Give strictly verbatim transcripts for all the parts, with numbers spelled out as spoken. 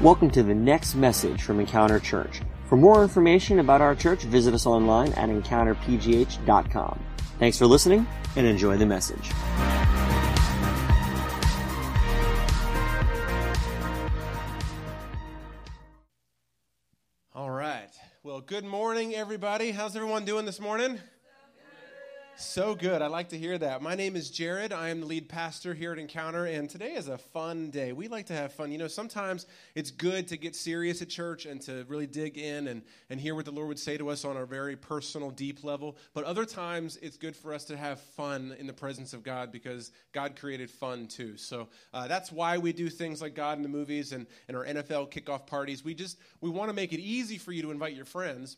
Welcome to the next message from Encounter Church. For more information about our church, visit us online at Encounter P G H dot com. Thanks for listening, and enjoy the message. All right. Well, good morning, everybody. How's everyone doing this morning? So good. I like to hear that. My name is Jared. I am the lead pastor here at Encounter, and today is a fun day. We like to have fun. You know, sometimes it's good to get serious at church and to really dig in and, and hear what the Lord would say to us on a very personal, deep level. But other times it's good for us to have fun in the presence of God because God created fun too. So uh, that's why we do things like God in the Movies and, and our N F L kickoff parties. We just, we want to make it easy for you to invite your friends.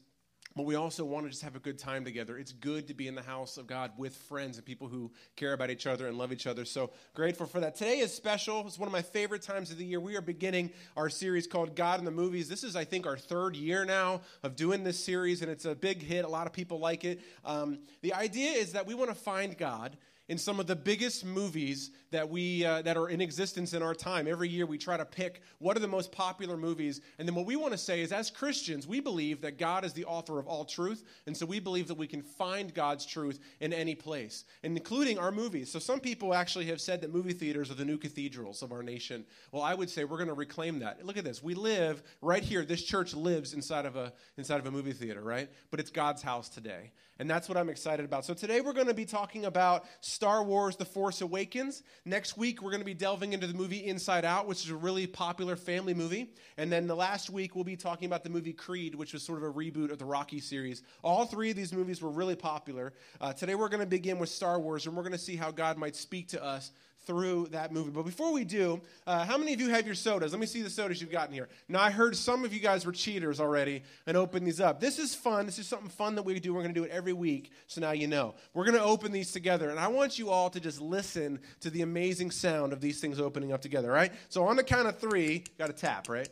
But we also want to just have a good time together. It's good to be in the house of God with friends and people who care about each other and love each other. So grateful for that. Today is special. It's one of my favorite times of the year. We are beginning our series called God in the Movies. This is, I think, our third year now of doing this series, and it's a big hit. A lot of people like it. Um, the idea is that we want to find God in some of the biggest movies that we uh, that are in existence in our time. Every year we try to pick what are the most popular movies. And then what we want to say is, as Christians, we believe that God is the author of all truth. And so we believe that we can find God's truth in any place, including our movies. So some people actually have said that movie theaters are the new cathedrals of our nation. Well, I would say we're going to reclaim that. Look at this. We live right here. This church lives inside of a inside of a movie theater, right? But it's God's house today. And that's what I'm excited about. So today we're going to be talking about Star Wars: The Force Awakens. Next week we're going to be delving into the movie Inside Out, which is a really popular family movie. And then the last week we'll be talking about the movie Creed, which was sort of a reboot of the Rocky series. All three of these movies were really popular. Uh, today we're going to begin with Star Wars, and we're going to see how God might speak to us through that movie. But before we do, uh, how many of you have your sodas? Let me see the sodas you've gotten here. Now, I heard some of you guys were cheaters already and opened these up. This is fun. This is something fun that we do. We're going to do it every week, so now you know. We're going to open these together, and I want you all to just listen to the amazing sound of these things opening up together, right? So on the count of three, got to tap, right?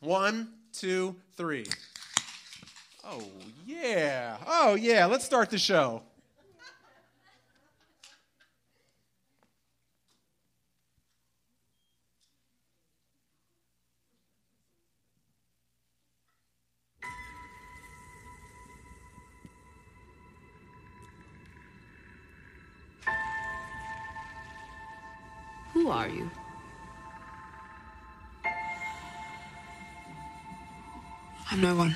One, two, three. Oh, yeah. Oh, yeah. Let's start the show. Who are you? I'm no one.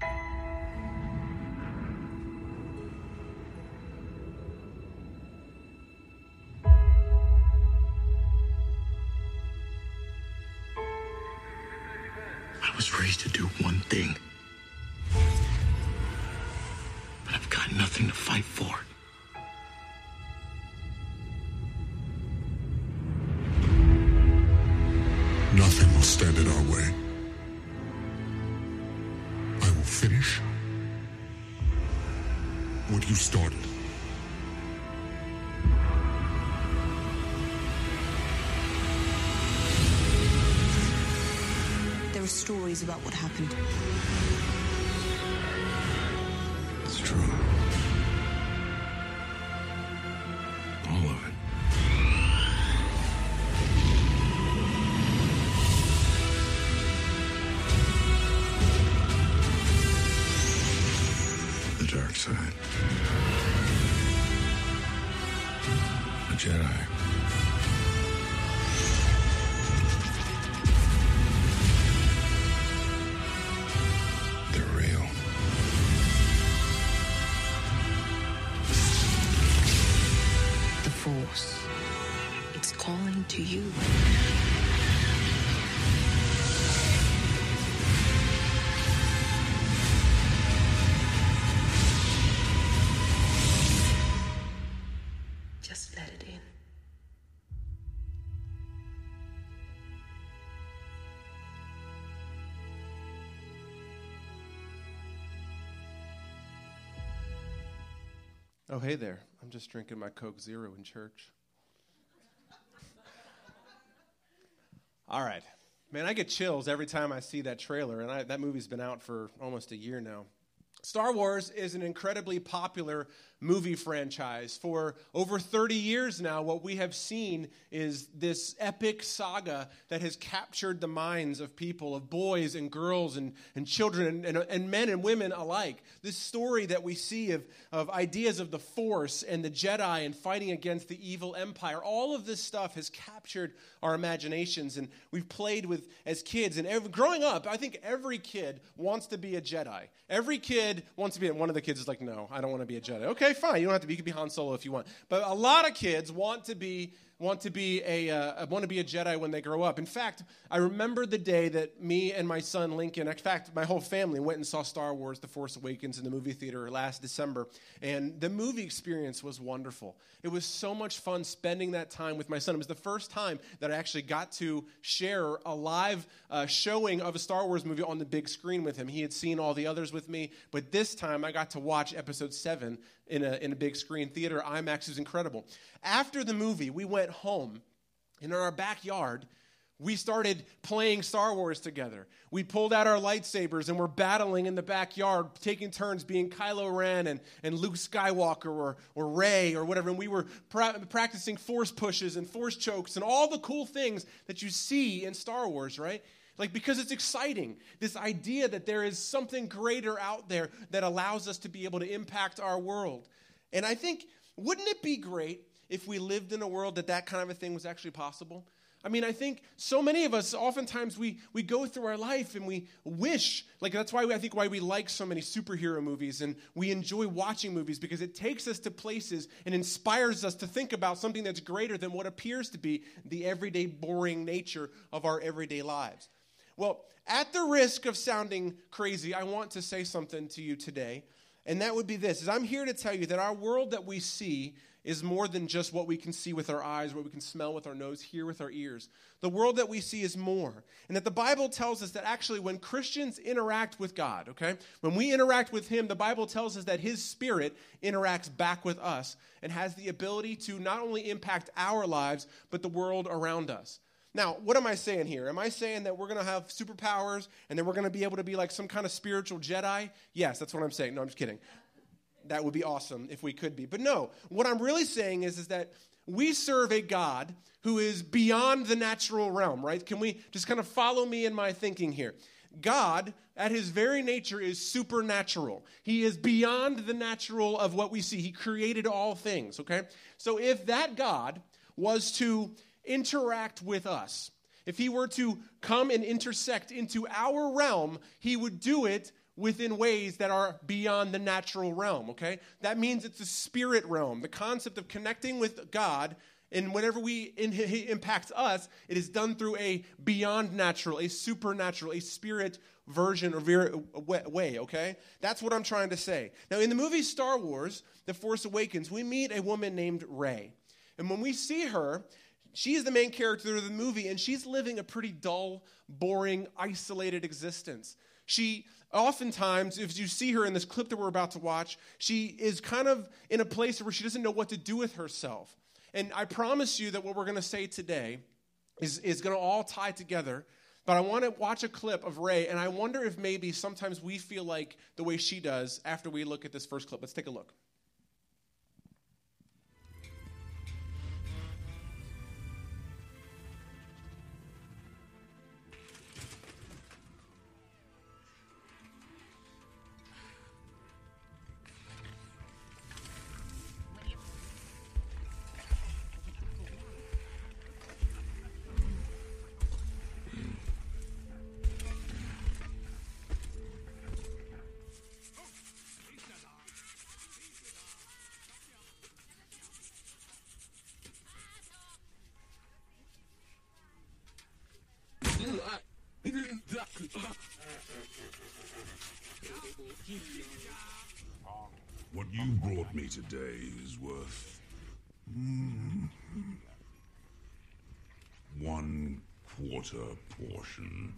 I was raised to do one thing, but I've got nothing to fight for. Nothing will stand in our way. I will finish what you started. There are stories about what happened. It's true. All of it. Dark side. A Jedi. They're real. The Force. It's calling to you. Oh, hey there. I'm just drinking my Coke Zero in church. All right. Man, I get chills every time I see that trailer, and I, that movie's been out for almost a year now. Star Wars is an incredibly popular movie franchise. For over thirty years now, what we have seen is this epic saga that has captured the minds of people, of boys and girls and, and children and, and men and women alike. This story that we see of, of ideas of the Force and the Jedi and fighting against the evil empire, all of this stuff has captured our imaginations, and we've played with as kids. And every, growing up, I think every kid wants to be a Jedi. Every kid wants to be, and one of the kids is like, no, I don't want to be a Jedi. Okay, fine. You don't have to be. You can be Han Solo if you want. But a lot of kids want to be want to be a uh, want to be a Jedi when they grow up. In fact, I remember the day that me and my son Lincoln, in fact, my whole family went and saw Star Wars: The Force Awakens in the movie theater last December, and the movie experience was wonderful. It was so much fun spending that time with my son. It was the first time that I actually got to share a live uh, showing of a Star Wars movie on the big screen with him. He had seen all the others with me, but this time I got to watch Episode seven in a in a big screen theater. IMAX was incredible. After the movie, we went home, and in our backyard, we started playing Star Wars together. We pulled out our lightsabers and we're battling in the backyard, taking turns being Kylo Ren and, and Luke Skywalker or, or Rey or whatever. And we were pra- practicing force pushes and force chokes and all the cool things that you see in Star Wars, right? Like, because it's exciting, this idea that there is something greater out there that allows us to be able to impact our world. And I think, wouldn't it be great if we lived in a world that that kind of a thing was actually possible? I mean, I think so many of us, oftentimes we we go through our life and we wish, like that's why we, I think why we like so many superhero movies and we enjoy watching movies, because it takes us to places and inspires us to think about something that's greater than what appears to be the everyday boring nature of our everyday lives. Well, at the risk of sounding crazy, I want to say something to you today, and that would be this, is I'm here to tell you that our world that we see is more than just what we can see with our eyes, what we can smell with our nose, hear with our ears. The world that we see is more. And that the Bible tells us that actually when Christians interact with God, okay, when we interact with him, the Bible tells us that his spirit interacts back with us and has the ability to not only impact our lives, but the world around us. Now, what am I saying here? Am I saying that we're going to have superpowers and then we're going to be able to be like some kind of spiritual Jedi? Yes, that's what I'm saying. No, I'm just kidding. That would be awesome if we could be. But no, what I'm really saying is, is that we serve a God who is beyond the natural realm, right? Can we just kind of follow me in my thinking here? God, at his very nature, is supernatural. He is beyond the natural of what we see. He created all things, okay? So if that God was to interact with us, if he were to come and intersect into our realm, he would do it within ways that are beyond the natural realm, okay? That means it's the spirit realm, the concept of connecting with God, and whenever we in, he impacts us, it is done through a beyond natural, a supernatural, a spirit version or ver- way, okay? That's what I'm trying to say. Now, in the movie Star Wars, The Force Awakens, we meet a woman named Rey. And when we see her, she's the main character of the movie, and she's living a pretty dull, boring, isolated existence. She oftentimes, if you see her in this clip that we're about to watch, she is kind of in a place where she doesn't know what to do with herself. And I promise you that what we're going to say today is, is going to all tie together. But I want to watch a clip of Rey, and I wonder if maybe sometimes we feel like the way she does after we look at this first clip. Let's take a look. What you brought me today is worth mm, one quarter portion.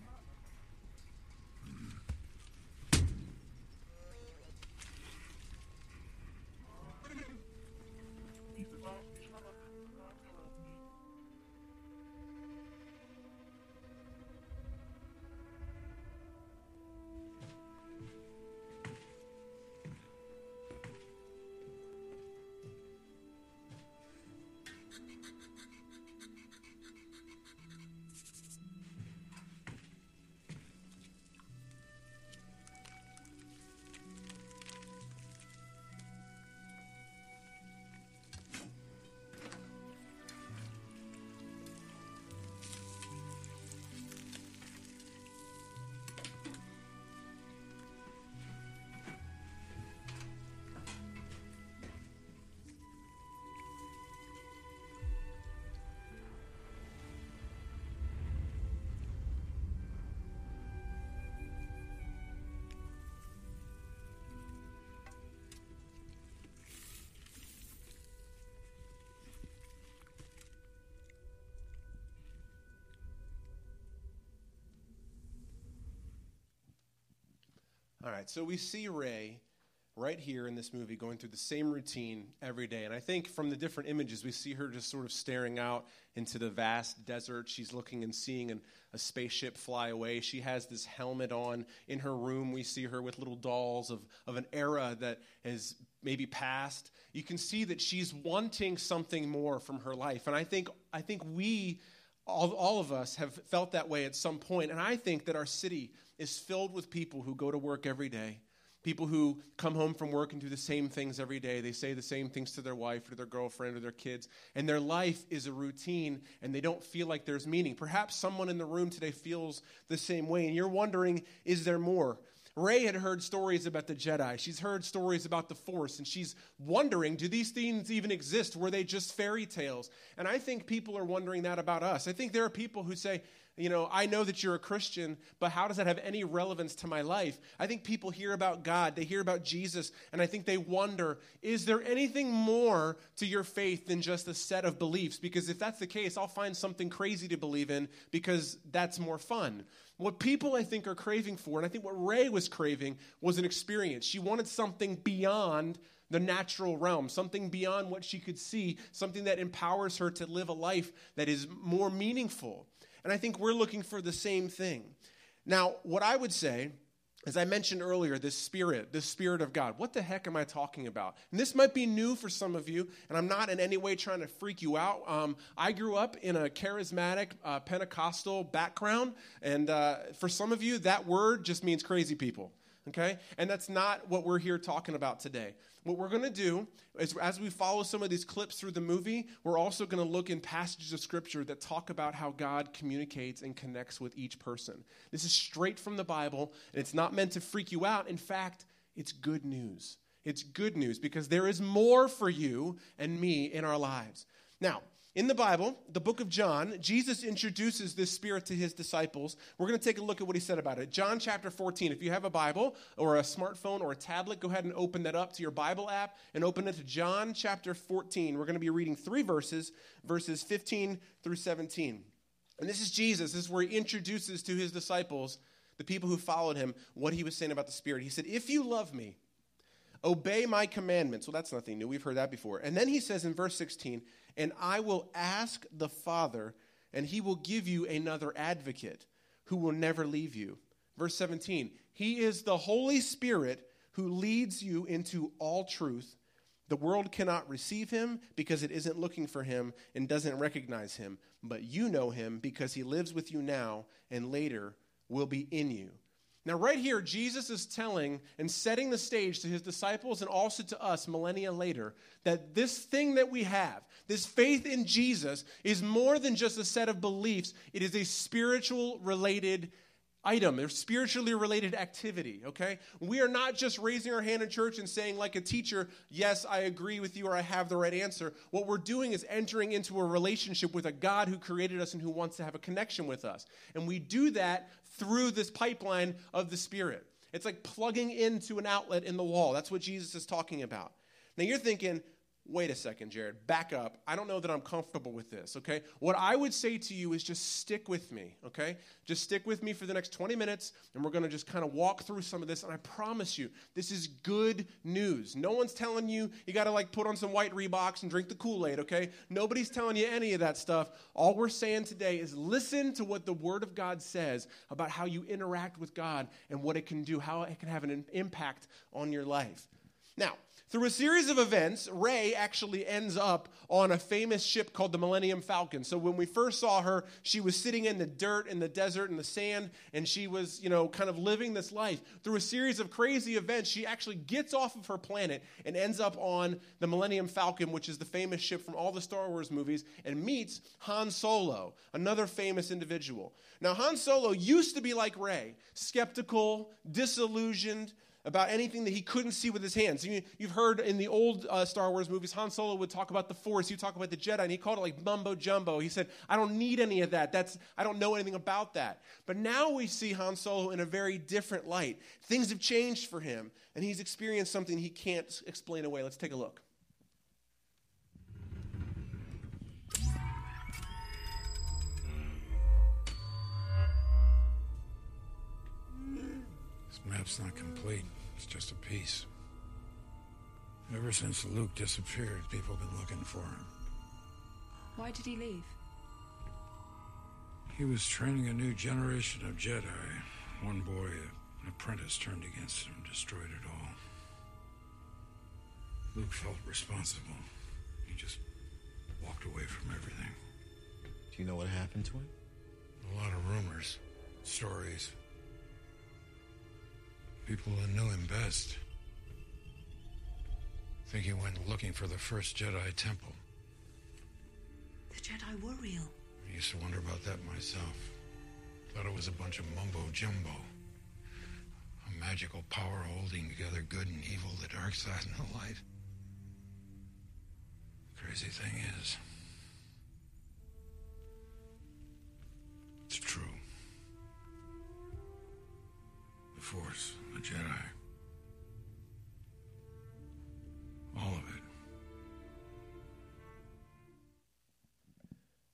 All right, so we see Rey right here in this movie going through the same routine every day. And I think from the different images, we see her just sort of staring out into the vast desert. She's looking and seeing an, a spaceship fly away. She has this helmet on. In her room, we see her with little dolls of, of an era that has maybe passed. You can see that she's wanting something more from her life. And I think I think we, all, all of us, have felt that way at some point. And I think that our city is filled with people who go to work every day. People who come home from work and do the same things every day. They say the same things to their wife or their girlfriend or their kids. And their life is a routine, and they don't feel like there's meaning. Perhaps someone in the room today feels the same way, and you're wondering, is there more? Rey had heard stories about the Jedi. She's heard stories about the Force, and she's wondering, do these things even exist? Were they just fairy tales? And I think people are wondering that about us. I think there are people who say, you know, I know that you're a Christian, but how does that have any relevance to my life? I think people hear about God, they hear about Jesus, and I think they wonder, is there anything more to your faith than just a set of beliefs? Because if that's the case, I'll find something crazy to believe in because that's more fun. What people, I think, are craving for, and I think what Rey was craving, was an experience. She wanted something beyond the natural realm, something beyond what she could see, something that empowers her to live a life that is more meaningful. And I think we're looking for the same thing. Now, what I would say, as I mentioned earlier, this spirit, this spirit of God, what the heck am I talking about? And this might be new for some of you, and I'm not in any way trying to freak you out. Um, I grew up in a charismatic uh, Pentecostal background, and uh, for some of you, that word just means crazy people. Okay? And that's not what we're here talking about today. What we're going to do is, as we follow some of these clips through the movie, we're also going to look in passages of Scripture that talk about how God communicates and connects with each person. This is straight from the Bible, and it's not meant to freak you out. In fact, it's good news. It's good news because there is more for you and me in our lives. Now, in the Bible, the book of John, Jesus introduces this spirit to his disciples. We're going to take a look at what he said about it. John chapter fourteen. If you have a Bible or a smartphone or a tablet, go ahead and open that up to your Bible app and open it to John chapter fourteen. We're going to be reading three verses, verses fifteen through seventeen. And this is Jesus. This is where he introduces to his disciples, the people who followed him, what he was saying about the spirit. He said, "If you love me, obey my commandments." Well, that's nothing new. We've heard that before. And then he says in verse sixteen, "And I will ask the Father, and he will give you another advocate who will never leave you." Verse seventeen, "He is the Holy Spirit who leads you into all truth. The world cannot receive him because it isn't looking for him and doesn't recognize him. But you know him because he lives with you now and later will be in you." Now, right here, Jesus is telling and setting the stage to his disciples and also to us millennia later that this thing that we have, this faith in Jesus, is more than just a set of beliefs. It is a spiritual-related item, a spiritually related activity, okay? We are not just raising our hand in church and saying like a teacher, yes, I agree with you or I have the right answer. What we're doing is entering into a relationship with a God who created us and who wants to have a connection with us. And we do that through this pipeline of the Spirit. It's like plugging into an outlet in the wall. That's what Jesus is talking about. Now you're thinking, wait a second, Jared, back up. I don't know that I'm comfortable with this, okay? What I would say to you is just stick with me, okay? Just stick with me for the next twenty minutes, and we're going to just kind of walk through some of this, and I promise you, this is good news. No one's telling you you got to, like, put on some white Reeboks and drink the Kool-Aid, okay? Nobody's telling you any of that stuff. All we're saying today is listen to what the Word of God says about how you interact with God and what it can do, how it can have an impact on your life. Now, through a series of events, Rey actually ends up on a famous ship called the Millennium Falcon. So when we first saw her, she was sitting in the dirt, in the desert, in the sand, and she was, you know, kind of living this life. Through a series of crazy events, she actually gets off of her planet and ends up on the Millennium Falcon, which is the famous ship from all the Star Wars movies, and meets Han Solo, another famous individual. Now, Han Solo used to be like Rey, skeptical, disillusioned, about anything that he couldn't see with his hands. You, you've heard in the old uh, Star Wars movies, Han Solo would talk about the Force. He would talk about the Jedi, and he called it like mumbo jumbo. He said, I don't need any of that. That's I don't know anything about that. But now we see Han Solo in a very different light. Things have changed for him, and he's experienced something he can't explain away. Let's take a look. map's not complete. It's just a piece. Ever since Luke disappeared, people have been looking for him. Why did he leave? He was training a new generation of Jedi. One boy, an apprentice, turned against him, destroyed it all. Luke felt responsible. He just walked away from everything. Do you know what happened to him? A lot of rumors, stories. People that knew him best. I think he went looking for the first Jedi temple. The Jedi were real. I used to wonder about that myself. Thought it was a bunch of mumbo-jumbo. A magical power holding together good and evil, the dark side and the light. The crazy thing is, it's true. The Force, the Jedi. All of it.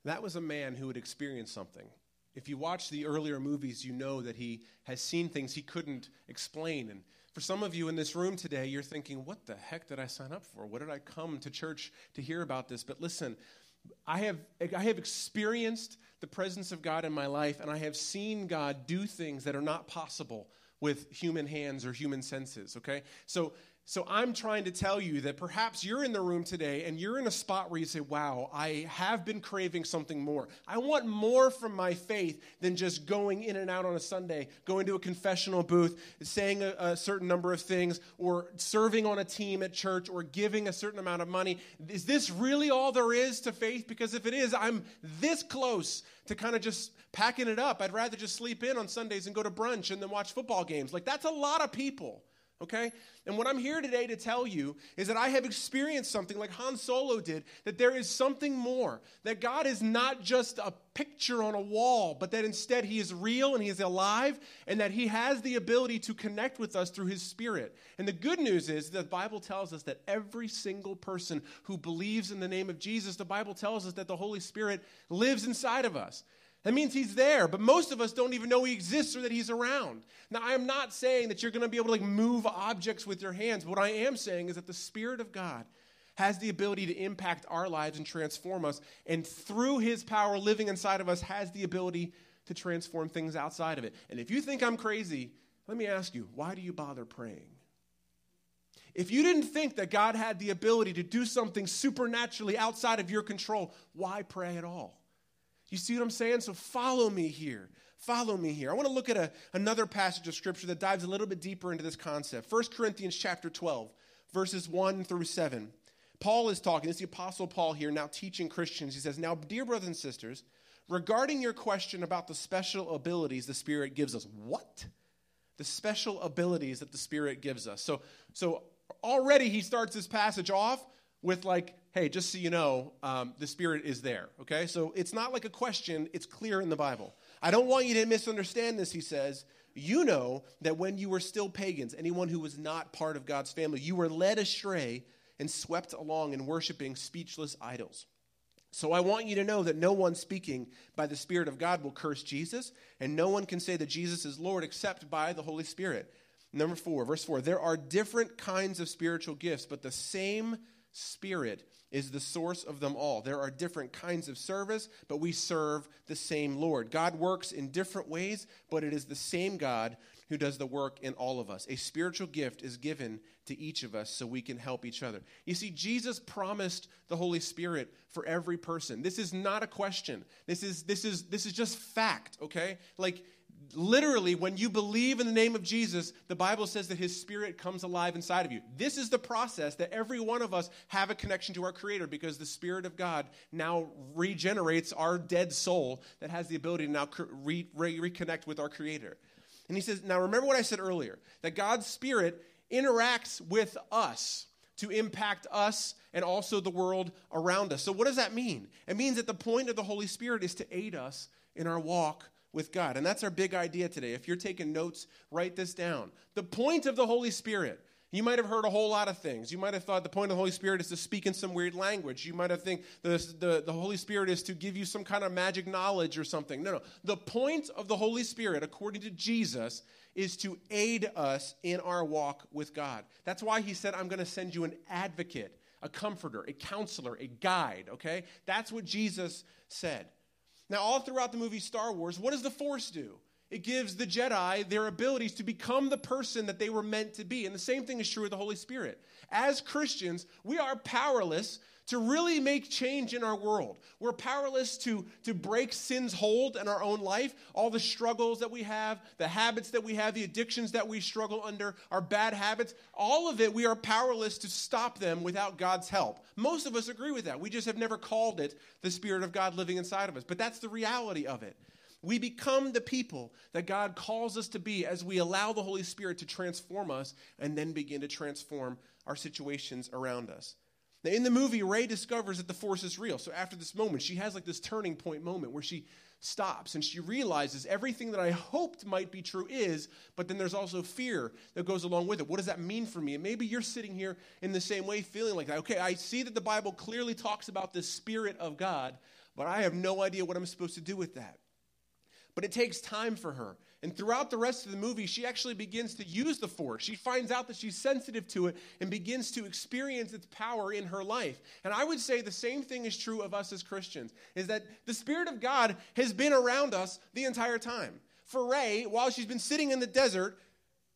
That was a man who had experienced something. If you watch the earlier movies, you know that he has seen things he couldn't explain. And for some of you in this room today, you're thinking, what the heck did I sign up for? What did I come to church to hear about this? But listen, I have, I have experienced the presence of God in my life, and I have seen God do things that are not possible with human hands or human senses, okay? So, so I'm trying to tell you that perhaps you're in the room today and you're in a spot where you say, wow, I have been craving something more. I want more from my faith than just going in and out on a Sunday, going to a confessional booth, saying a, a certain number of things, or serving on a team at church, or giving a certain amount of money. Is this really all there is to faith? Because if it is, I'm this close to kind of just packing it up. I'd rather just sleep in on Sundays and go to brunch and then watch football games. Like, that's a lot of people. Okay? And what I'm here today to tell you is that I have experienced something like Han Solo did, that there is something more, that God is not just a picture on a wall, but that instead he is real and he is alive, and that he has the ability to connect with us through his spirit. And the good news is that the Bible tells us that every single person who believes in the name of Jesus, the Bible tells us that the Holy Spirit lives inside of us. That means he's there, but most of us don't even know he exists or that he's around. Now, I am not saying that you're going to be able to like move objects with your hands, but what I am saying is that the Spirit of God has the ability to impact our lives and transform us, and through his power living inside of us has the ability to transform things outside of it. And if you think I'm crazy, let me ask you, why do you bother praying? If you didn't think that God had the ability to do something supernaturally outside of your control, why pray at all? You see what I'm saying? So follow me here. Follow me here. I want to look at a, another passage of Scripture that dives a little bit deeper into this concept. First Corinthians chapter twelve, verses one through seven. Paul is talking. It's the Apostle Paul here now teaching Christians. He says, "Now, dear brothers and sisters, regarding your question about the special abilities the Spirit gives us." What? The special abilities that the Spirit gives us. So, so already he starts this passage off with like, hey, just so you know, um, the Spirit is there, okay? So it's not like a question. It's clear in the Bible. I don't want you to misunderstand this, he says. You know that when you were still pagans, anyone who was not part of God's family, you were led astray and swept along in worshiping speechless idols. So I want you to know that no one speaking by the Spirit of God will curse Jesus, and no one can say that Jesus is Lord except by the Holy Spirit. Number four, verse four, there are different kinds of spiritual gifts, but the same Spirit is the source of them all. There are different kinds of service, but we serve the same Lord. God works in different ways, but it is the same God who does the work in all of us. A spiritual gift is given to each of us so we can help each other. You see, Jesus promised the Holy Spirit for every person. This is not a question. This is this is this is just fact, okay? Like, literally, when you believe in the name of Jesus, the Bible says that his Spirit comes alive inside of you. This is the process that every one of us have a connection to our Creator, because the Spirit of God now regenerates our dead soul that has the ability to now re- re- reconnect with our Creator. And he says, now remember what I said earlier, that God's Spirit interacts with us to impact us and also the world around us. So what does that mean? It means that the point of the Holy Spirit is to aid us in our walk with God. And that's our big idea today. If you're taking notes, write this down. The point of the Holy Spirit You might have heard a whole lot of things. You might have thought the point of the Holy Spirit is to speak in some weird language. You might have think the, the, the Holy Spirit is to give you some kind of magic knowledge or something. No, no. The point of the Holy Spirit, according to Jesus, is to aid us in our walk with God. That's why he said, I'm going to send you an advocate, a comforter, a counselor, a guide, okay? That's what Jesus said. Now, all throughout the movie Star Wars, what does the Force do? It gives the Jedi their abilities to become the person that they were meant to be. And the same thing is true of the Holy Spirit. As Christians, we are powerless to really make change in our world. We're powerless to, to break sin's hold in our own life. All the struggles that we have, the habits that we have, the addictions that we struggle under, our bad habits, all of it, we are powerless to stop them without God's help. Most of us agree with that. We just have never called it the Spirit of God living inside of us. But that's the reality of it. We become the people that God calls us to be as we allow the Holy Spirit to transform us and then begin to transform our situations around us. Now, in the movie, Rey discovers that the Force is real. So after this moment, she has like this turning point moment where she stops and she realizes everything that I hoped might be true is, but then there's also fear that goes along with it. What does that mean for me? And maybe you're sitting here in the same way feeling like that. Okay, I see that the Bible clearly talks about the Spirit of God, but I have no idea what I'm supposed to do with that. But it takes time for her. And throughout the rest of the movie, she actually begins to use the Force. She finds out that she's sensitive to it and begins to experience its power in her life. And I would say the same thing is true of us as Christians, is that the Spirit of God has been around us the entire time. For Rey, while she's been sitting in the desert,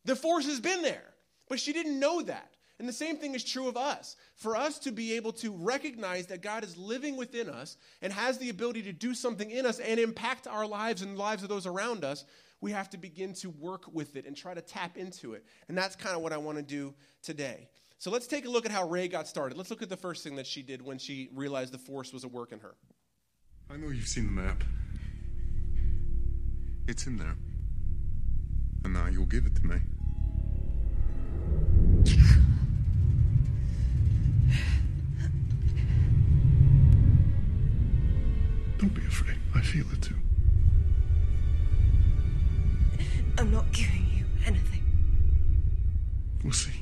the Force has been there, but she didn't know that. And the same thing is true of us. For us to be able to recognize that God is living within us and has the ability to do something in us and impact our lives and the lives of those around us, we have to begin to work with it and try to tap into it. And that's kind of what I want to do today. So let's take a look at how Rey got started. Let's look at the first thing that she did when she realized the Force was at work in her. I know you've seen the map. It's in there. And now you'll give it to me. Don't be afraid. I feel it too. I'm not giving you anything. We'll see.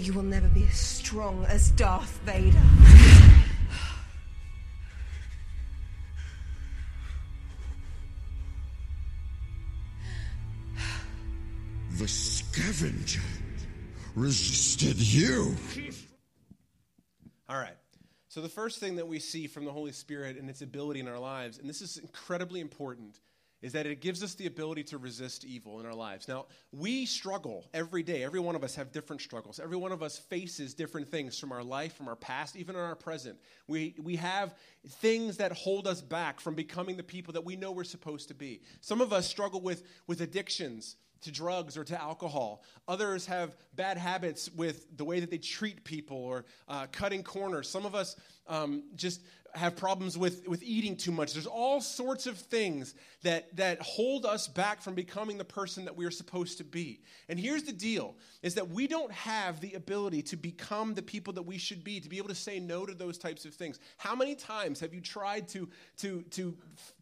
You will never be as strong as Darth Vader. The scavenger resisted you. All right. So the first thing that we see from the Holy Spirit and its ability in our lives, and this is incredibly important, is that it gives us the ability to resist evil in our lives. Now, we struggle every day. Every one of us have different struggles. Every one of us faces different things from our life, from our past, even in our present. We we have things that hold us back from becoming the people that we know we're supposed to be. Some of us struggle with, with addictions to drugs or to alcohol. Others have bad habits with the way that they treat people or uh, cutting corners. Some of us um, just have problems with, with eating too much. There's all sorts of things that, that hold us back from becoming the person that we are supposed to be. And here's the deal, is that we don't have the ability to become the people that we should be, to be able to say no to those types of things. How many times have you tried to, to, to,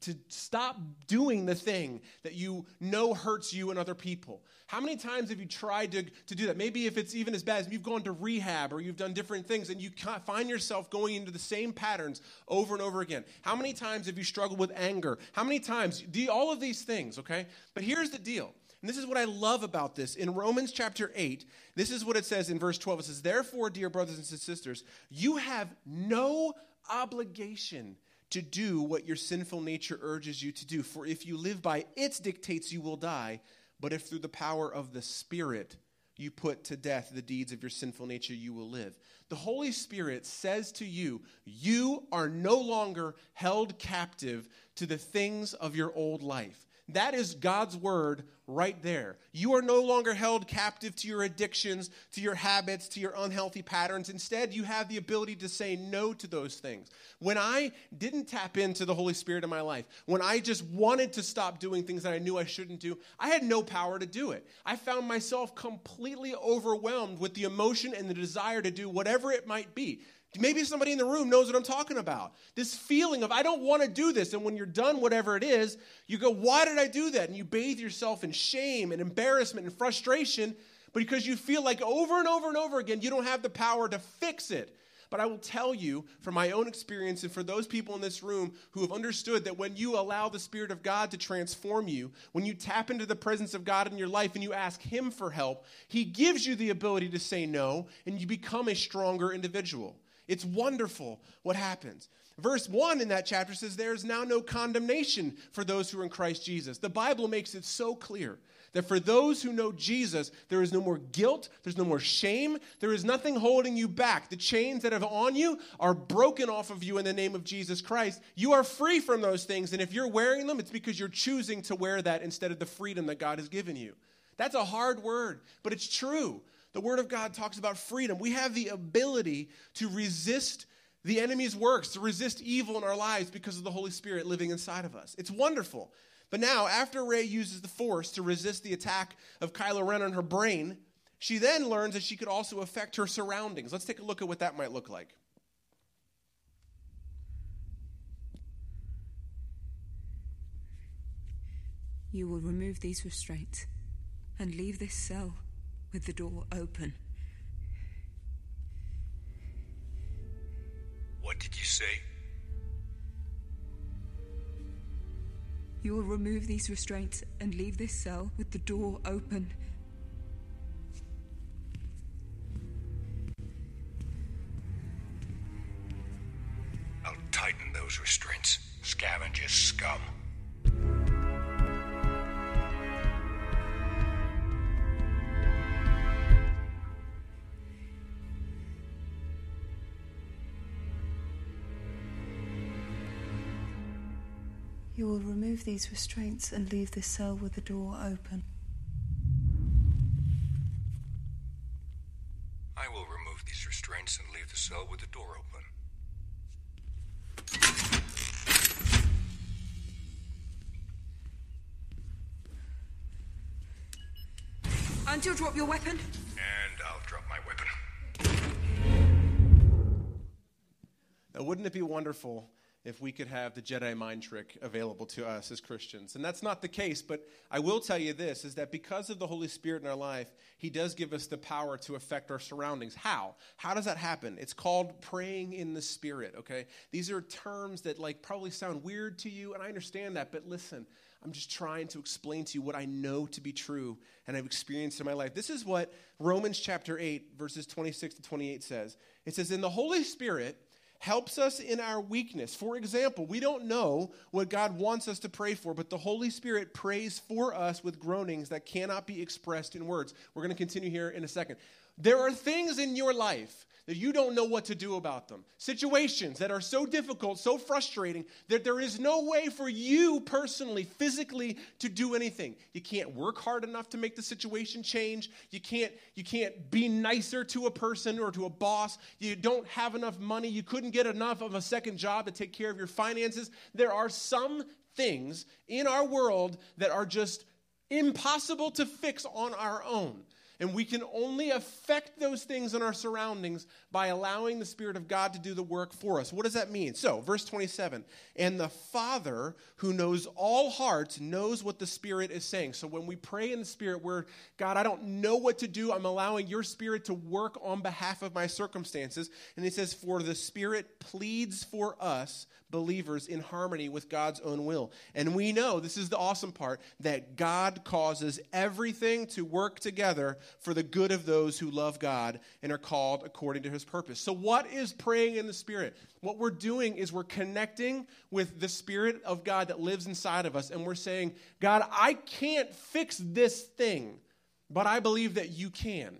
to stop doing the thing that you know hurts you and other people? How many times have you tried to, to do that? Maybe if it's even as bad as you've gone to rehab or you've done different things and you can't find yourself going into the same patterns over and over again. How many times have you struggled with anger? How many times? The, all of these things, okay? But here's the deal. And this is what I love about this. In Romans chapter eight, this is what it says in verse twelve. It says, therefore, dear brothers and sisters, you have no obligation to do what your sinful nature urges you to do. For if you live by its dictates, you will die. But if through the power of the Spirit you put to death the deeds of your sinful nature, you will live. The Holy Spirit says to you, you are no longer held captive to the things of your old life. That is God's word right there. You are no longer held captive to your addictions, to your habits, to your unhealthy patterns. Instead, you have the ability to say no to those things. When I didn't tap into the Holy Spirit in my life, when I just wanted to stop doing things that I knew I shouldn't do, I had no power to do it. I found myself completely overwhelmed with the emotion and the desire to do whatever it might be. Maybe somebody in the room knows what I'm talking about. This feeling of, I don't want to do this. And when you're done, whatever it is, you go, why did I do that? And you bathe yourself in shame and embarrassment and frustration because you feel like over and over and over again, you don't have the power to fix it. But I will tell you from my own experience and for those people in this room who have understood that when you allow the Spirit of God to transform you, when you tap into the presence of God in your life and you ask Him for help, He gives you the ability to say no and you become a stronger individual. It's wonderful what happens. Verse one in that chapter says, there is now no condemnation for those who are in Christ Jesus. The Bible makes it so clear that for those who know Jesus, there is no more guilt, there's no more shame, there is nothing holding you back. The chains that are on you are broken off of you in the name of Jesus Christ. You are free from those things, and if you're wearing them, it's because you're choosing to wear that instead of the freedom that God has given you. That's a hard word, but it's true. The Word of God talks about freedom. We have the ability to resist the enemy's works, to resist evil in our lives because of the Holy Spirit living inside of us. It's wonderful. But now, after Rey uses the Force to resist the attack of Kylo Ren on her brain, she then learns that she could also affect her surroundings. Let's take a look at what that might look like. You will remove these restraints and leave this cell with the door open. What did you say? You will remove these restraints and leave this cell with the door open. I'll tighten those restraints. Scavenger's scum. You will remove these restraints and leave this cell with the door open. I will remove these restraints and leave the cell with the door open. And you'll drop your weapon? And I'll drop my weapon. Now, wouldn't it be wonderful if we could have the Jedi mind trick available to us as Christians? And that's not the case, but I will tell you this, is that because of the Holy Spirit in our life, He does give us the power to affect our surroundings. How? How does that happen? It's called praying in the Spirit, okay? These are terms that like probably sound weird to you, and I understand that, but listen, I'm just trying to explain to you what I know to be true and I've experienced in my life. This is what Romans chapter eight, verses twenty-six to twenty-eight says. It says, in the Holy Spirit helps us in our weakness. For example, we don't know what God wants us to pray for, but the Holy Spirit prays for us with groanings that cannot be expressed in words. We're going to continue here in a second. There are things in your life that you don't know what to do about them. Situations that are so difficult, so frustrating, that there is no way for you personally, physically, to do anything. You can't work hard enough to make the situation change. You can't, you can't be nicer to a person or to a boss. You don't have enough money. You couldn't get enough of a second job to take care of your finances. There are some things in our world that are just impossible to fix on our own. And we can only affect those things in our surroundings by allowing the Spirit of God to do the work for us. What does that mean? So, verse twenty-seven, and the Father who knows all hearts knows what the Spirit is saying. So when we pray in the Spirit, we're, God, I don't know what to do. I'm allowing your Spirit to work on behalf of my circumstances. And he says, for the Spirit pleads for us, believers, in harmony with God's own will. And we know, this is the awesome part, that God causes everything to work together for the good of those who love God and are called according to his purpose. So what is praying in the Spirit? What we're doing is we're connecting with the Spirit of God that lives inside of us, and we're saying, God, I can't fix this thing, but I believe that you can.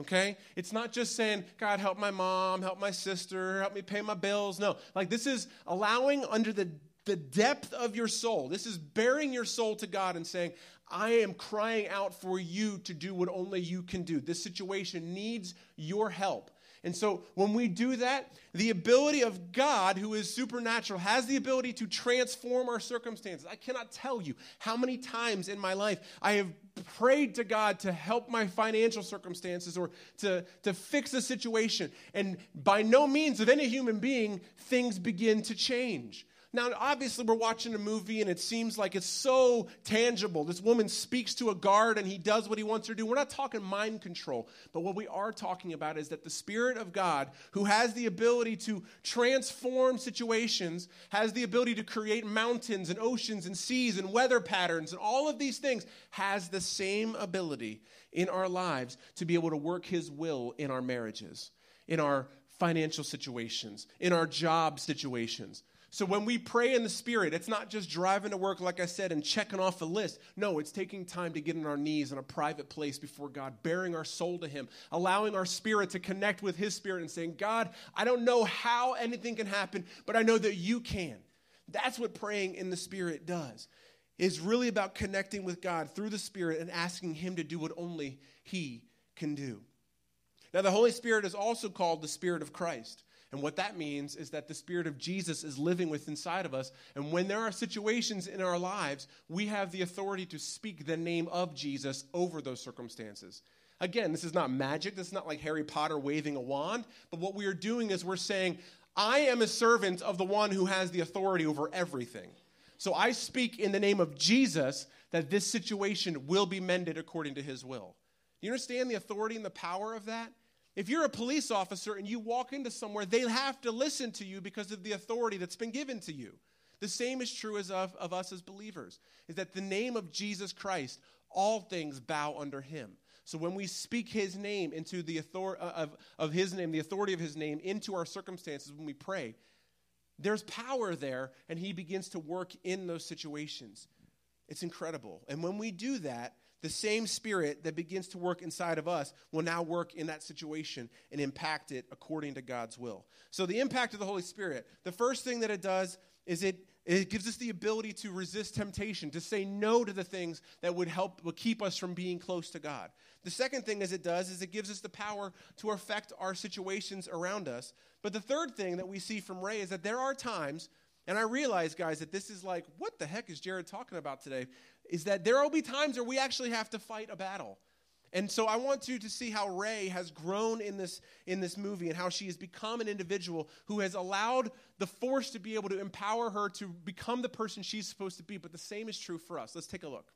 Okay? It's not just saying, God, help my mom, help my sister, help me pay my bills. No, like this is allowing under the, the depth of your soul. This is bearing your soul to God and saying, I am crying out for you to do what only you can do. This situation needs your help. And so when we do that, the ability of God, who is supernatural, has the ability to transform our circumstances. I cannot tell you how many times in my life I have prayed to God to help my financial circumstances or to, to fix a situation. And by no means of any human being, things begin to change. Now, obviously, we're watching a movie, and it seems like it's so tangible. This woman speaks to a guard, and he does what he wants her to do. We're not talking mind control, but what we are talking about is that the Spirit of God, who has the ability to transform situations, has the ability to create mountains and oceans and seas and weather patterns and all of these things, has the same ability in our lives to be able to work his will in our marriages, in our financial situations, in our job situations. So when we pray in the Spirit, it's not just driving to work, like I said, and checking off a list. No, it's taking time to get on our knees in a private place before God, bearing our soul to him, allowing our spirit to connect with his spirit and saying, God, I don't know how anything can happen, but I know that you can. That's what praying in the Spirit does. It's really about connecting with God through the Spirit and asking him to do what only he can do. Now, the Holy Spirit is also called the Spirit of Christ. And what that means is that the Spirit of Jesus is living within inside of us. And when there are situations in our lives, we have the authority to speak the name of Jesus over those circumstances. Again, this is not magic. This is not like Harry Potter waving a wand. But what we are doing is we're saying, I am a servant of the one who has the authority over everything. So I speak in the name of Jesus that this situation will be mended according to his will. Do you understand the authority and the power of that? If you're a police officer and you walk into somewhere, they have to listen to you because of the authority that's been given to you. The same is true as of, of us as believers, is that the name of Jesus Christ, all things bow under him. So when we speak his name into the author, of, of his name, the authority of his name into our circumstances when we pray, there's power there, and he begins to work in those situations. It's incredible. And when we do that, the same Spirit that begins to work inside of us will now work in that situation and impact it according to God's will. So the impact of the Holy Spirit, the first thing that it does is it, it gives us the ability to resist temptation, to say no to the things that would help, would keep us from being close to God. The second thing as it does is it gives us the power to affect our situations around us. But the third thing that we see from Rey is that there are times, and I realize, guys, that this is like, what the heck is Jared talking about today? Is that there will be times where we actually have to fight a battle. And so I want you to see how Rey has grown in this, in this movie and how she has become an individual who has allowed the Force to be able to empower her to become the person she's supposed to be. But the same is true for us. Let's take a look.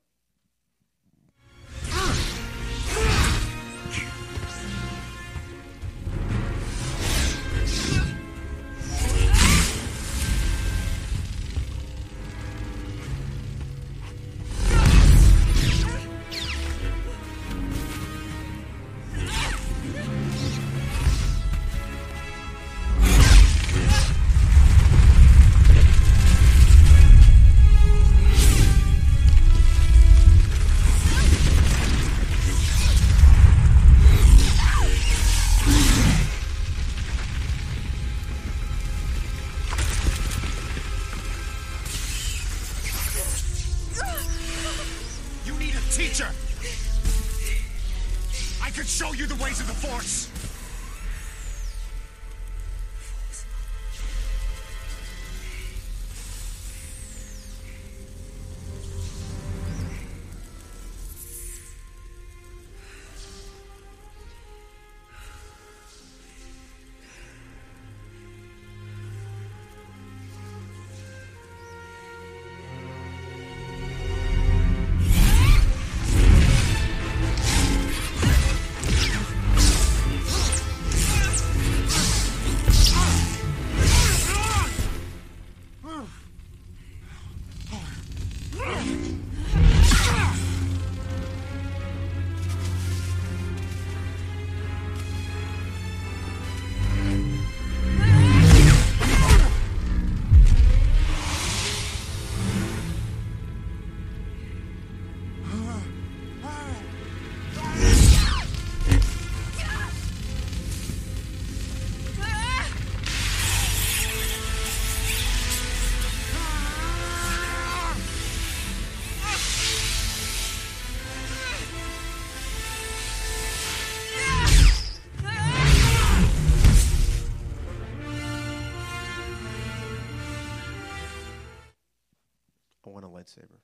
lightsaber.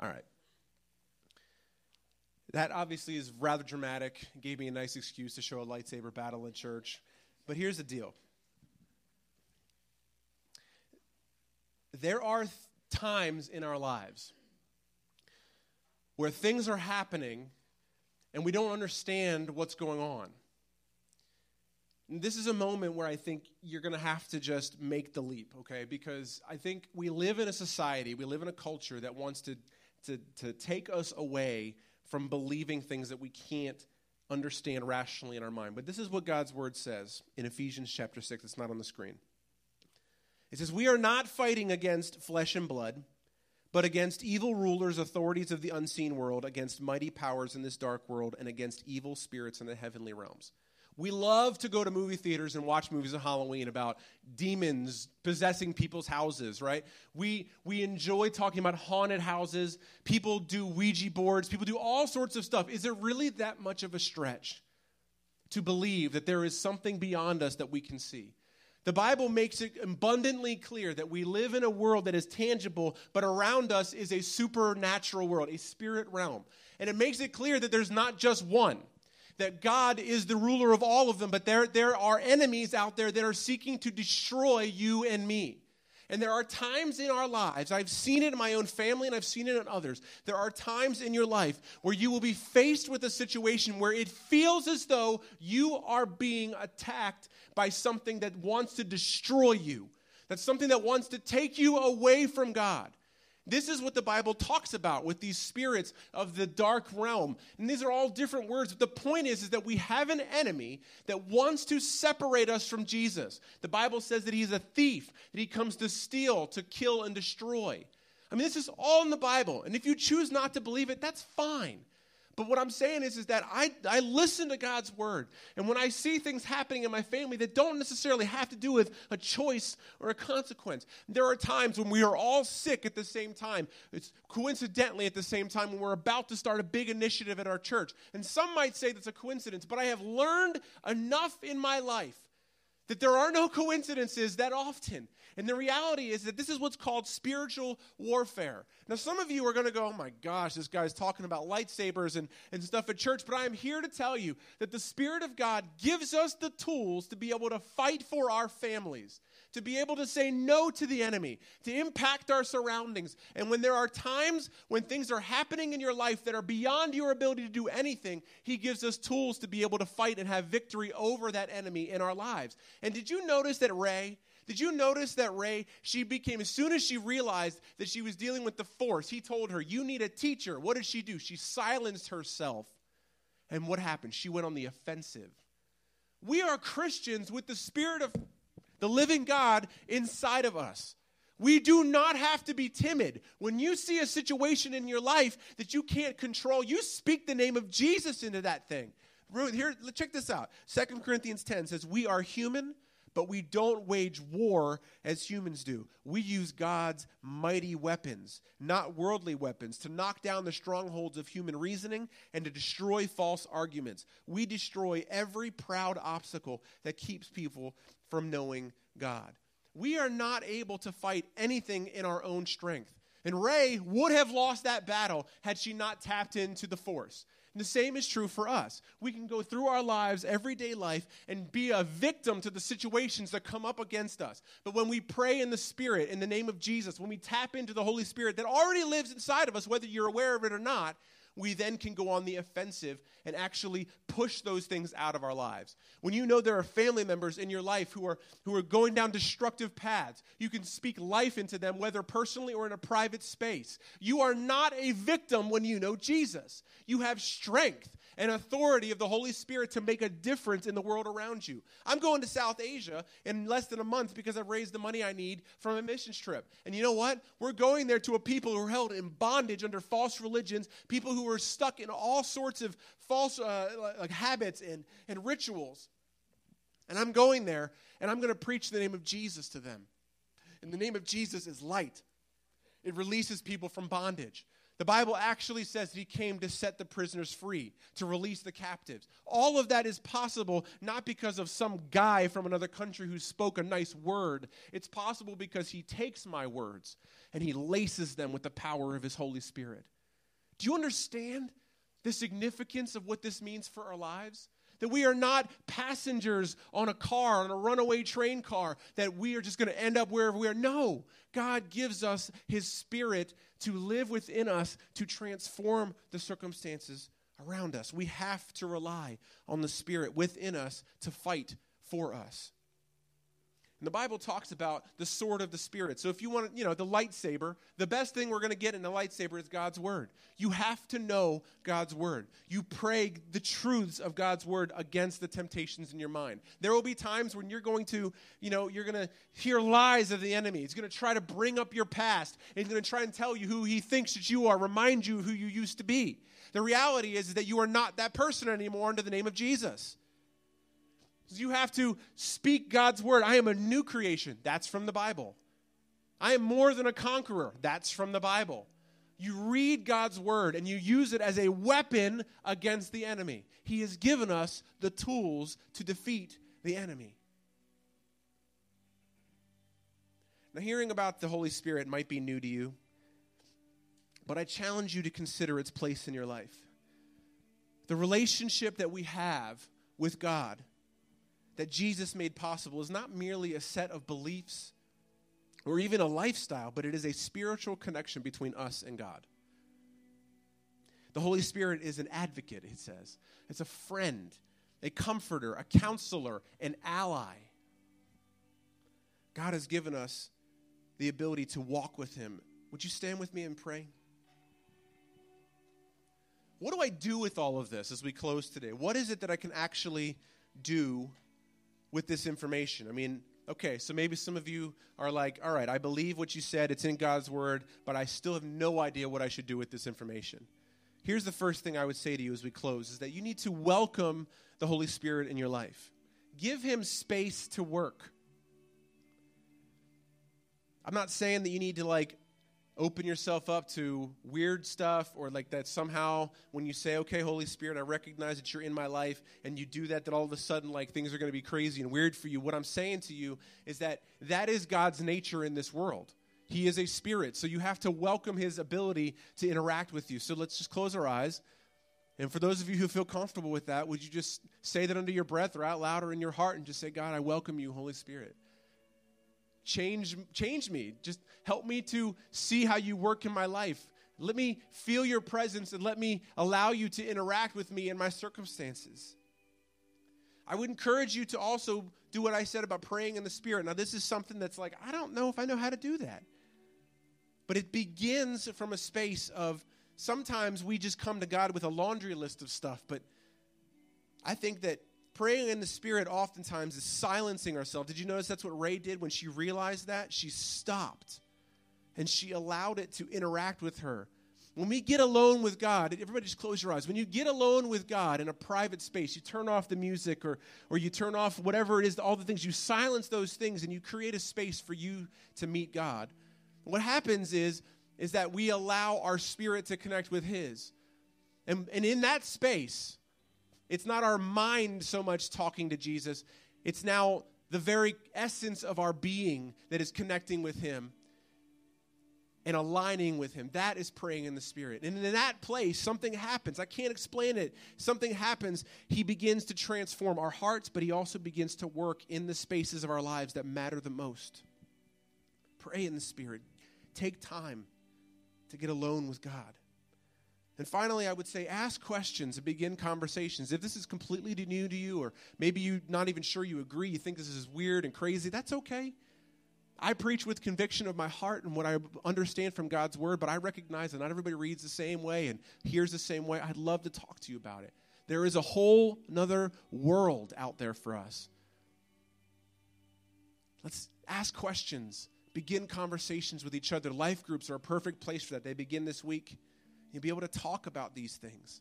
All right. That obviously is rather dramatic. It gave me a nice excuse to show a lightsaber battle in church. But here's the deal. There are th- times in our lives where things are happening and we don't understand what's going on. And this is a moment where I think you're going to have to just make the leap, okay? Because I think we live in a society, we live in a culture that wants to, to, to take us away from believing things that we can't understand rationally in our mind. But this is what God's word says in Ephesians chapter six. It's not on the screen. It says, "We are not fighting against flesh and blood, but against evil rulers, authorities of the unseen world, against mighty powers in this dark world, and against evil spirits in the heavenly realms." We love to go to movie theaters and watch movies on Halloween about demons possessing people's houses, right? We we enjoy talking about haunted houses. People do Ouija boards. People do all sorts of stuff. Is it really that much of a stretch to believe that there is something beyond us that we can see? The Bible makes it abundantly clear that we live in a world that is tangible, but around us is a supernatural world, a spirit realm. And it makes it clear that there's not just one, that God is the ruler of all of them, but there, there are enemies out there that are seeking to destroy you and me. And there are times in our lives, I've seen it in my own family and I've seen it in others, there are times in your life where you will be faced with a situation where it feels as though you are being attacked by something that wants to destroy you. That's something that wants to take you away from God. This is what the Bible talks about with these spirits of the dark realm. And these are all different words. But the point is, is that we have an enemy that wants to separate us from Jesus. The Bible says that he's a thief, that he comes to steal, to kill, and destroy. I mean, this is all in the Bible. And if you choose not to believe it, that's fine. But what I'm saying is, is that I, I listen to God's word. And when I see things happening in my family that don't necessarily have to do with a choice or a consequence, there are times when we are all sick at the same time. It's coincidentally at the same time when we're about to start a big initiative at our church. And some might say that's a coincidence, but I have learned enough in my life that there are no coincidences that often. And the reality is that this is what's called spiritual warfare. Now, some of you are going to go, "Oh my gosh, this guy's talking about lightsabers and, and stuff at church." But I am here to tell you that the Spirit of God gives us the tools to be able to fight for our families, to be able to say no to the enemy, to impact our surroundings. And when there are times when things are happening in your life that are beyond your ability to do anything, he gives us tools to be able to fight and have victory over that enemy in our lives. And did you notice that Rey, did you notice that Rey, she became, as soon as she realized that she was dealing with the Force, he told her, "You need a teacher." What did she do? She silenced herself. And what happened? She went on the offensive. We are Christians with the Spirit of the living God inside of us. We do not have to be timid. When you see a situation in your life that you can't control, you speak the name of Jesus into that thing. Here, check this out. Second Corinthians ten says, "We are human, but we don't wage war as humans do. We use God's mighty weapons, not worldly weapons, to knock down the strongholds of human reasoning and to destroy false arguments. We destroy every proud obstacle that keeps people from knowing God." We are not able to fight anything in our own strength. And Rey would have lost that battle had she not tapped into the Force. And the same is true for us. We can go through our lives, everyday life, and be a victim to the situations that come up against us. But when we pray in the Spirit, in the name of Jesus, when we tap into the Holy Spirit that already lives inside of us, whether you're aware of it or not, we then can go on the offensive and actually push those things out of our lives. When you know there are family members in your life who are who are going down destructive paths, you can speak life into them, whether personally or in a private space. You are not a victim when you know Jesus. You have strength and authority of the Holy Spirit to make a difference in the world around you. I'm going to South Asia in less than a month because I've raised the money I need from a missions trip. And you know what? We're going there to a people who are held in bondage under false religions, people who are stuck in all sorts of false uh, like habits and, and rituals. And I'm going there, and I'm going to preach the name of Jesus to them. And the name of Jesus is light. It releases people from bondage. The Bible actually says that he came to set the prisoners free, to release the captives. All of that is possible not because of some guy from another country who spoke a nice word. It's possible because he takes my words and he laces them with the power of his Holy Spirit. Do you understand the significance of what this means for our lives? That we are not passengers on a car, on a runaway train car, that we are just going to end up wherever we are. No, God gives us his Spirit to live within us, to transform the circumstances around us. We have to rely on the Spirit within us to fight for us. And the Bible talks about the sword of the Spirit. So if you want, you know, the lightsaber, the best thing we're going to get in the lightsaber is God's word. You have to know God's word. You pray the truths of God's word against the temptations in your mind. There will be times when you're going to, you know, you're going to hear lies of the enemy. He's going to try to bring up your past. He's going to try and tell you who he thinks that you are, remind you who you used to be. The reality is that you are not that person anymore under the name of Jesus. You have to speak God's word. I am a new creation. That's from the Bible. I am more than a conqueror. That's from the Bible. You read God's word and you use it as a weapon against the enemy. He has given us the tools to defeat the enemy. Now, hearing about the Holy Spirit might be new to you, but I challenge you to consider its place in your life. The relationship that we have with God that Jesus made possible is not merely a set of beliefs or even a lifestyle, but it is a spiritual connection between us and God. The Holy Spirit is an advocate, it says. It's a friend, a comforter, a counselor, an ally. God has given us the ability to walk with him. Would you stand with me and pray? What do I do with all of this as we close today? What is it that I can actually do with this information? I mean, okay, so maybe some of you are like, all right, I believe what you said, it's in God's word, but I still have no idea what I should do with this information. Here's the first thing I would say to you as we close, is that you need to welcome the Holy Spirit in your life. Give him space to work. I'm not saying that you need to like open yourself up to weird stuff or like that somehow when you say, okay, Holy Spirit, I recognize that you're in my life, and you do that, that all of a sudden like things are going to be crazy and weird for you. What I'm saying to you is that that is God's nature in this world. He is a spirit, so you have to welcome his ability to interact with you. So let's just close our eyes. And for those of you who feel comfortable with that, would you just say that under your breath or out loud or in your heart and just say, God, I welcome you, Holy Spirit. Change, change me. Just help me to see how you work in my life. Let me feel your presence and let me allow you to interact with me in my circumstances. I would encourage you to also do what I said about praying in the Spirit. Now, this is something that's like, I don't know if I know how to do that. But it begins from a space of sometimes we just come to God with a laundry list of stuff. But I think that praying in the Spirit oftentimes is silencing ourselves. Did you notice that's what Rey did when she realized that? She stopped, and she allowed it to interact with her. When we get alone with God, everybody just close your eyes. When you get alone with God in a private space, you turn off the music or, or you turn off whatever it is, all the things. You silence those things, and you create a space for you to meet God. What happens is, is that we allow our spirit to connect with his. And, and in that space, it's not our mind so much talking to Jesus. It's now the very essence of our being that is connecting with him and aligning with him. That is praying in the Spirit. And in that place, something happens. I can't explain it. Something happens. He begins to transform our hearts, but he also begins to work in the spaces of our lives that matter the most. Pray in the Spirit. Take time to get alone with God. And finally, I would say ask questions and begin conversations. If this is completely new to you, or maybe you're not even sure you agree, you think this is weird and crazy, that's okay. I preach with conviction of my heart and what I understand from God's word, but I recognize that not everybody reads the same way and hears the same way. I'd love to talk to you about it. There is a whole nother world out there for us. Let's ask questions. Begin conversations with each other. Life groups are a perfect place for that. They begin this week. You'll be able to talk about these things.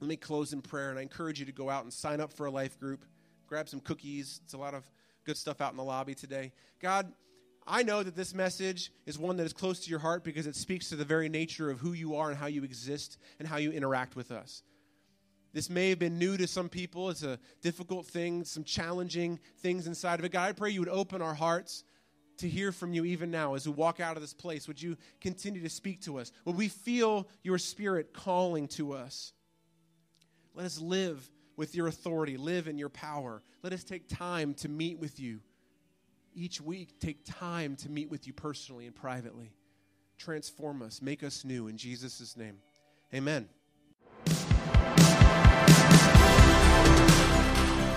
Let me close in prayer, and I encourage you to go out and sign up for a life group. Grab some cookies. It's a lot of good stuff out in the lobby today. God, I know that this message is one that is close to your heart because it speaks to the very nature of who you are and how you exist and how you interact with us. This may have been new to some people. It's a difficult thing, some challenging things inside of it. God, I pray you would open our hearts to hear from you even now as we walk out of this place. Would you continue to speak to us? Would we feel your spirit calling to us? Let us live with your authority, live in your power. Let us take time to meet with you. Each week, take time to meet with you personally and privately. Transform us. Make us new in Jesus' name. Amen.